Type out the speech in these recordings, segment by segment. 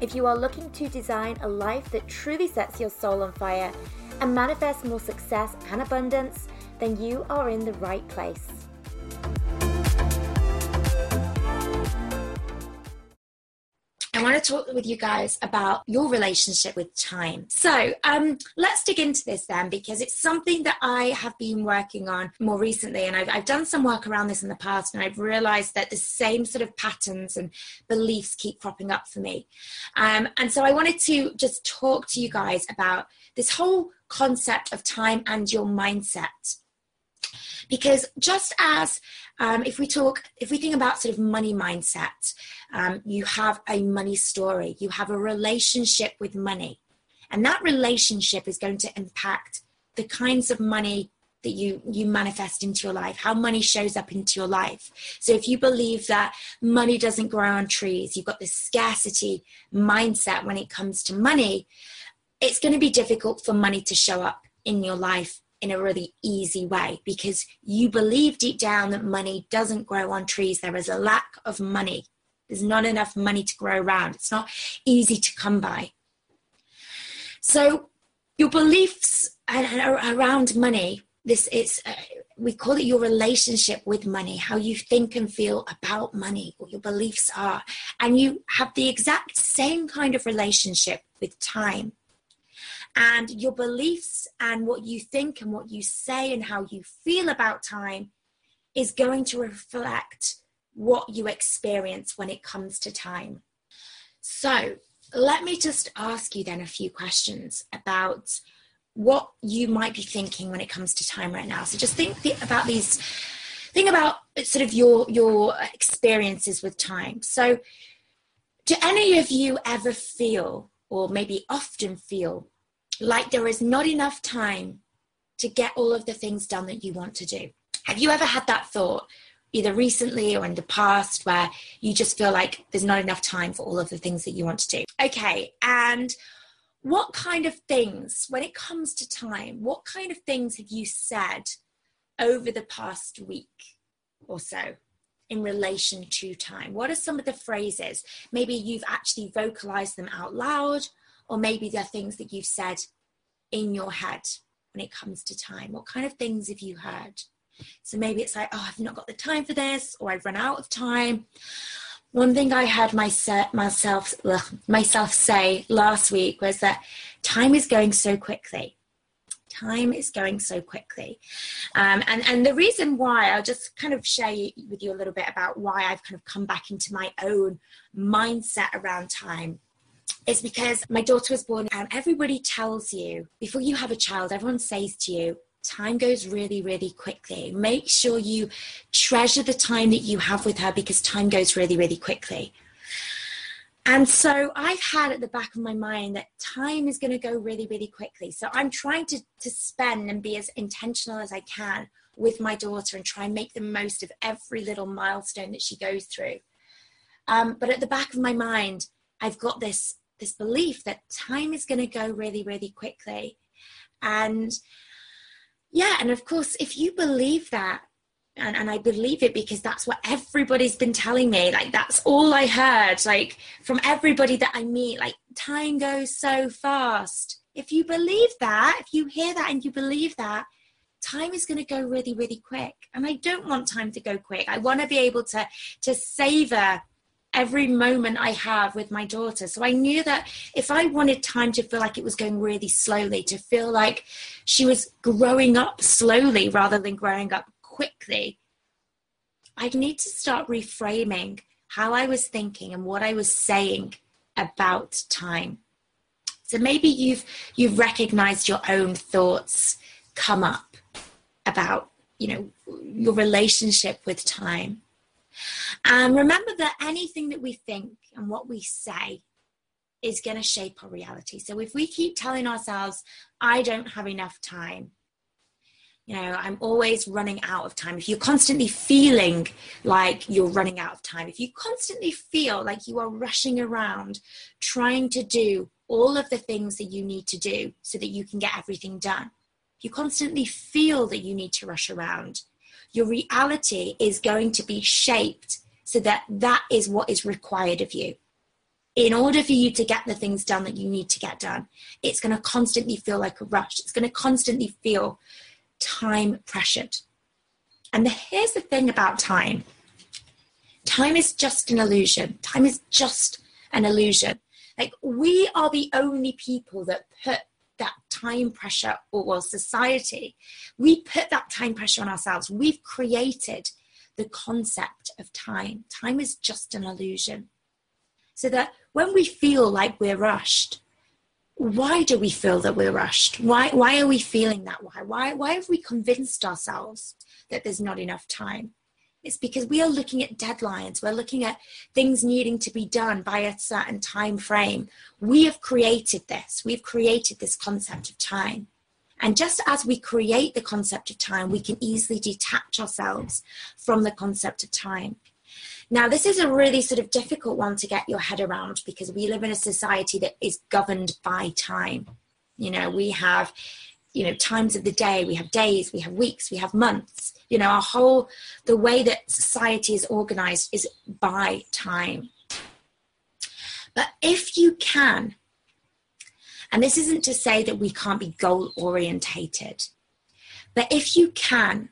If you are looking to design a life that truly sets your soul on fire and manifests more success and abundance, then you are in the right place. I want to talk with you guys about your relationship with time. So let's dig into this then, because it's something that I have been working on more recently, and I've done some work around this in the past, and I've realized that the same sort of patterns and beliefs keep cropping up for me. And so I wanted to just talk to you guys about this whole concept of time and your mindset. Because just as if we think about sort of money mindset, you have a money story, you have a relationship with money, and that relationship is going to impact the kinds of money that you manifest into your life, how money shows up into your life. So if you believe that money doesn't grow on trees, you've got this scarcity mindset when it comes to money, it's going to be difficult for money to show up in your life in a really easy way, because you believe deep down that money doesn't grow on trees. There is a lack of money. There's not enough money to grow around. It's not easy to come by. So your beliefs around money, we call it your relationship with money, how you think and feel about money, what your beliefs are. And you have the exact same kind of relationship with time. And your beliefs and what you think and what you say and how you feel about time is going to reflect what you experience when it comes to time. So let me just ask you then a few questions about what you might be thinking when it comes to time right now. So just think about sort of your experiences with time. So do any of you ever feel, or maybe often feel, like there is not enough time to get all of the things done that you want to do? Have you ever had that thought, either recently or in the past, where you just feel like there's not enough time for all of the things that you want to do? Okay, and what kind of things, when it comes to time, what kind of things have you said over the past week or so in relation to time? What are some of the phrases? Maybe you've actually vocalized them out loud, or maybe there are things that you've said in your head when it comes to time. What kind of things have you heard? So maybe it's like, oh, I've not got the time for this, or I've run out of time. One thing I heard myself say last week was that time is going so quickly. Time is going so quickly. And the reason why, I'll just kind of share with you a little bit about why I've kind of come back into my own mindset around time. It's because my daughter was born, and everybody tells you, before you have a child, everyone says to you, time goes really, really quickly. Make sure you treasure the time that you have with her, because time goes really, really quickly. And so I've had at the back of my mind that time is going to go really, really quickly. So I'm trying to spend and be as intentional as I can with my daughter and try and make the most of every little milestone that she goes through. But at the back of my mind, I've got this belief that time is going to go really, really quickly. And yeah, and of course, if you believe that, and I believe it because that's what everybody's been telling me, like that's all I heard, like from everybody that I meet, like time goes so fast. If you believe that, if you hear that and you believe that, time is going to go really, really quick. And I don't want time to go quick. I want to be able to savor every moment I have with my daughter. So I knew that if I wanted time to feel like it was going really slowly, to feel like she was growing up slowly rather than growing up quickly, I'd need to start reframing how I was thinking and what I was saying about time. So maybe you've recognized your own thoughts come up about, your relationship with time. And remember that anything that we think and what we say is going to shape our reality. So if we keep telling ourselves, I don't have enough time, you know, I'm always running out of time. If you're constantly feeling like you're running out of time, if you constantly feel like you are rushing around trying to do all of the things that you need to do so that you can get everything done, if you constantly feel that you need to rush around, your reality is going to be shaped so that that is what is required of you. In order for you to get the things done that you need to get done, it's going to constantly feel like a rush. It's going to constantly feel time pressured. And here's the thing about time. Time is just an illusion. Time is just an illusion. Like, we are the only people that put that time pressure, or well, society, we put that time pressure on ourselves. We've created the concept of time. Time is just an illusion. So that when we feel like we're rushed, why do we feel that we're rushed? Why are we feeling that? Why have we convinced ourselves that there's not enough time? It's because we are looking at deadlines. We're looking at things needing to be done by a certain time frame. We have created this. We've created this concept of time. And just as we create the concept of time, we can easily detach ourselves from the concept of time. Now, this is a really sort of difficult one to get your head around, because we live in a society that is governed by time. You know, we have, you know, times of the day, we have days, we have weeks, we have months. You know, our whole, the way that society is organized is by time. But if you can, and this isn't to say that we can't be goal orientated, but if you can,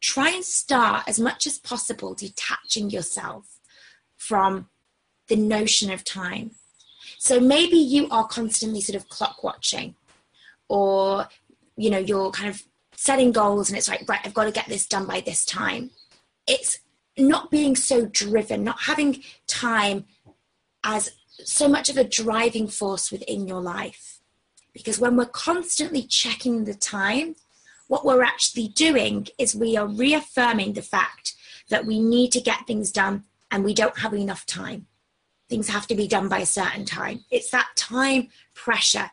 try and start as much as possible detaching yourself from the notion of time. So maybe you are constantly sort of clock watching, or, you know, you're kind of setting goals and it's like, right, I've got to get this done by this time. It's not being so driven, not having time as so much of a driving force within your life. Because when we're constantly checking the time, what we're actually doing is we are reaffirming the fact that we need to get things done and we don't have enough time. Things have to be done by a certain time. It's that time pressure.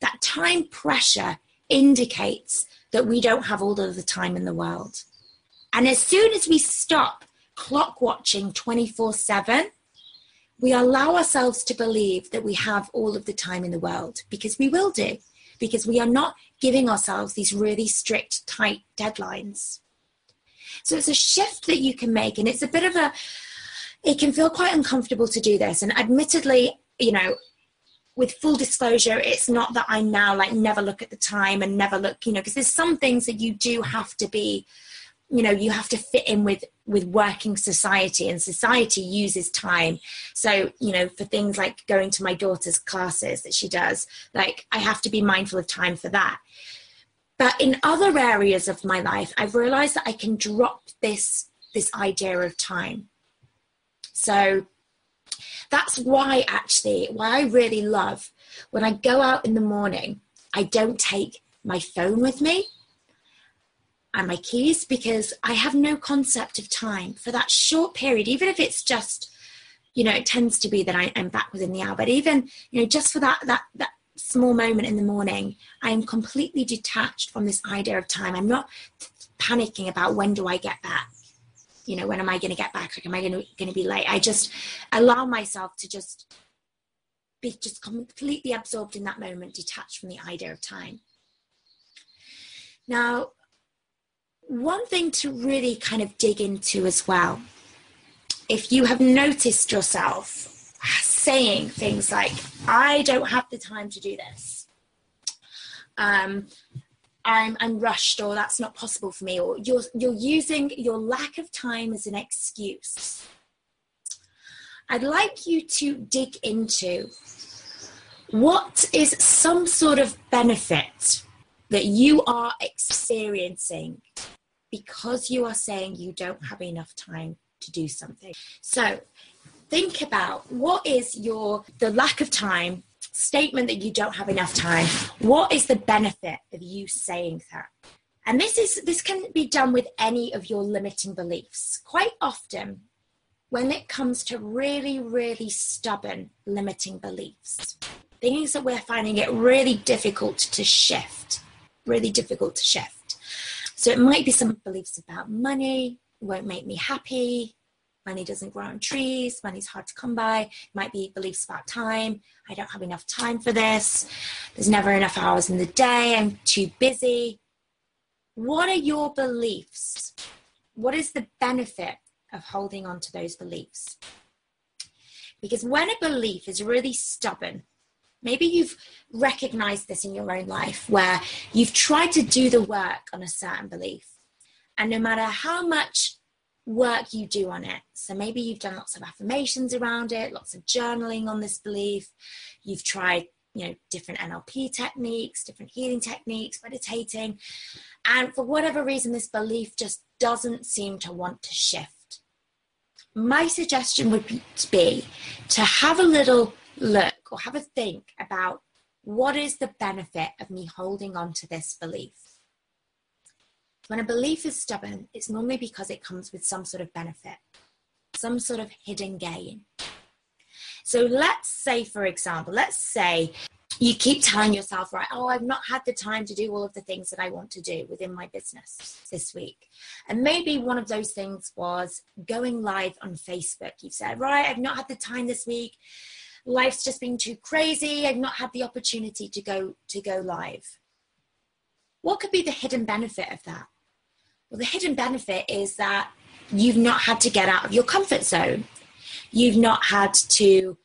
That time pressure indicates that we don't have all of the time in the world. And as soon as we stop clock watching 24/7, we allow ourselves to believe that we have all of the time in the world, because we will do, because we are not giving ourselves these really strict, tight deadlines. So it's a shift that you can make, and it's a bit of a, it can feel quite uncomfortable to do this. And admittedly, you know, with full disclosure, it's not that I now like never look at the time and never look, you know, because there's some things that you do have to be, you know, you have to fit in with working society, and society uses time. So, you know, for things like going to my daughter's classes that she does, like, I have to be mindful of time for that. But in other areas of my life, I've realized that I can drop this idea of time. So that's why I really love when I go out in the morning, I don't take my phone with me and my keys, because I have no concept of time for that short period. Even if it's just, you know, it tends to be that I am back within the hour, but even, you know, just for that small moment in the morning, I am completely detached from this idea of time. I'm not panicking about when do I get back? You know, when am I going to get back? Like, am I going to be late? I just allow myself to just be just completely absorbed in that moment, detached from the idea of time. Now, one thing to really kind of dig into as well, if you have noticed yourself saying things like, I don't have the time to do this, I'm rushed, or that's not possible for me, or you're using your lack of time as an excuse, I'd like you to dig into what is some sort of benefit that you are experiencing because you are saying you don't have enough time to do something. So think about, what is the lack of time statement that you don't have enough time? What is the benefit of you saying that? And this can be done with any of your limiting beliefs. Quite often, when it comes to really, really stubborn limiting beliefs, things that we're finding it really difficult to shift, So it might be some beliefs about money, won't make me happy, money doesn't grow on trees, money's hard to come by. It might be beliefs about time, I don't have enough time for this, there's never enough hours in the day, I'm too busy. What are your beliefs? What is the benefit of holding on to those beliefs? Because when a belief is really stubborn, maybe you've recognized this in your own life where you've tried to do the work on a certain belief, and no matter how much work you do on it, so maybe you've done lots of affirmations around it, lots of journaling on this belief, you've tried, you know, different NLP techniques, different healing techniques, meditating, and for whatever reason, this belief just doesn't seem to want to shift. My suggestion would be to have a little look or have a think about what is the benefit of me holding on to this belief. When a belief is stubborn, it's normally because it comes with some sort of benefit, some sort of hidden gain. So let's say, for example, let's say you keep telling yourself, right, oh, I've not had the time to do all of the things that I want to do within my business this week. And maybe one of those things was going live on Facebook. You've said, right, I've not had the time this week. Life's just been too crazy. I've not had the opportunity to go live. What could be the hidden benefit of that? Well, the hidden benefit is that you've not had to get out of your comfort zone. You've not had to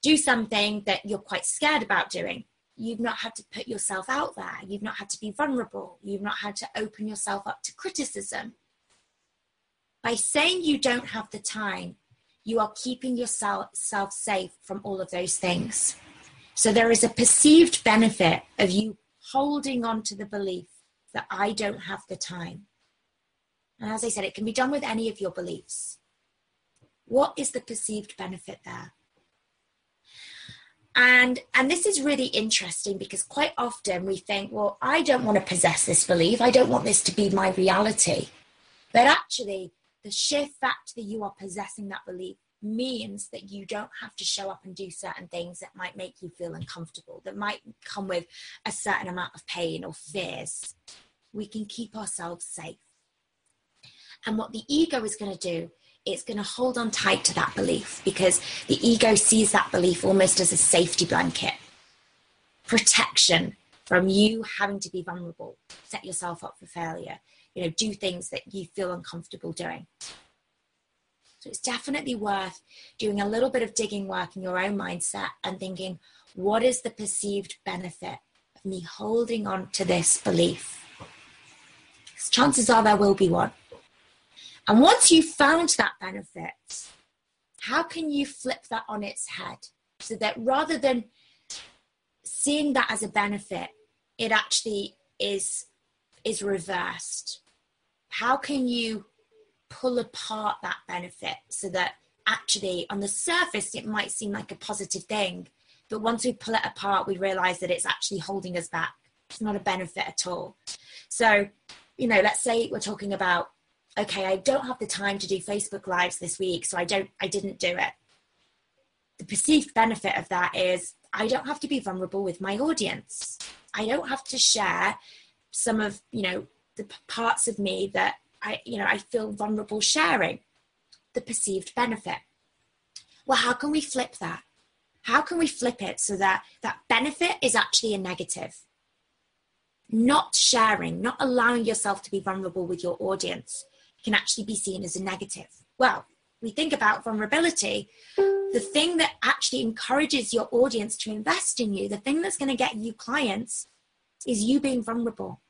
do something that you're quite scared about doing. You've not had to put yourself out there. You've not had to be vulnerable. You've not had to open yourself up to criticism. By saying you don't have the time, you are keeping yourself safe from all of those things. So there is a perceived benefit of you holding on to the belief that I don't have the time. And as I said, it can be done with any of your beliefs. What is the perceived benefit there? And this is really interesting because quite often we think, well, I don't want to possess this belief. I don't want this to be my reality. But actually, the sheer fact that you are possessing that belief means that you don't have to show up and do certain things that might make you feel uncomfortable, that might come with a certain amount of pain or fears. We can keep ourselves safe. And what the ego is going to do, it's going to hold on tight to that belief because the ego sees that belief almost as a safety blanket, protection from you having to be vulnerable, set yourself up for failure, you know, do things that you feel uncomfortable doing. So it's definitely worth doing a little bit of digging work in your own mindset and thinking, what is the perceived benefit of me holding on to this belief? Because chances are there will be one. And once you've found that benefit, how can you flip that on its head so that rather than seeing that as a benefit, it actually is reversed? How can you pull apart that benefit so that actually on the surface it might seem like a positive thing, but once we pull it apart we realize that it's actually holding us back. It's not a benefit at all. So, you know, let's say we're talking about, okay, I don't have the time to do Facebook lives this week, so I didn't do it. The perceived benefit of that is I don't have to be vulnerable with my audience. I don't have to share some of, you know, the parts of me that I feel vulnerable sharing. The perceived benefit. Well, how can we flip that? How can we flip it so that that benefit is actually a negative? Not sharing, not allowing yourself to be vulnerable with your audience can actually be seen as a negative. Well, we think about vulnerability, the thing that actually encourages your audience to invest in you, the thing that's going to get you clients is you being vulnerable,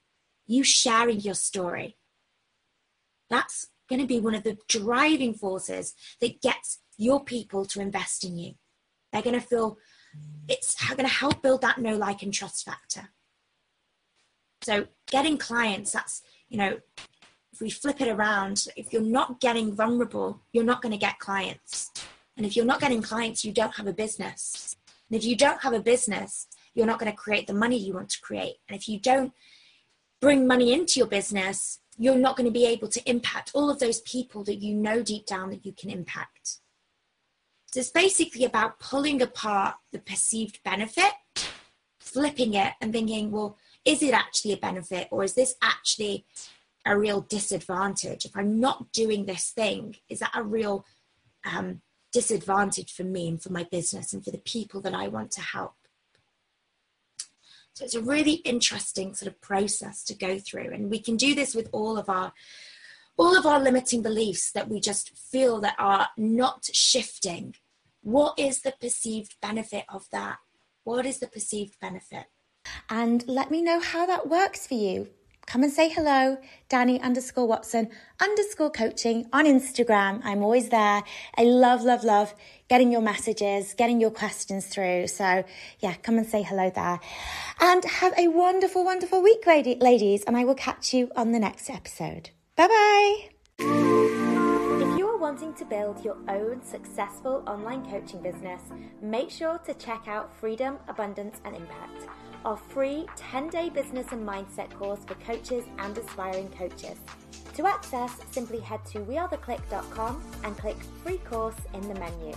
you sharing your story. That's going to be one of the driving forces that gets your people to invest in you. They're going to feel, it's going to help build that know, like, and trust factor. So getting clients, that's, you know, if we flip it around, if you're not getting vulnerable, you're not going to get clients. And if you're not getting clients, you don't have a business. And if you don't have a business, you're not going to create the money you want to create. And if you don't bring money into your business, you're not going to be able to impact all of those people that you know deep down that you can impact. So it's basically about pulling apart the perceived benefit, flipping it and thinking, well, is it actually a benefit, or is this actually a real disadvantage? If I'm not doing this thing, is that a real disadvantage for me and for my business and for the people that I want to help? So it's a really interesting sort of process to go through. And we can do this with all of our limiting beliefs that we just feel that are not shifting. What is the perceived benefit of that? What is the perceived benefit? And let me know how that works for you. Come and say hello, Dani_Watson_coaching on Instagram. I'm always there. I love getting your messages, getting your questions through. So yeah, come and say hello there. And have a wonderful, wonderful week, ladies. And I will catch you on the next episode. Bye-bye. If you're wanting to build your own successful online coaching business, make sure to check out Freedom, Abundance, and Impact, our free 10-day business and mindset course for coaches and aspiring coaches. To access, simply head to wearetheclick.com and click free course in the menu.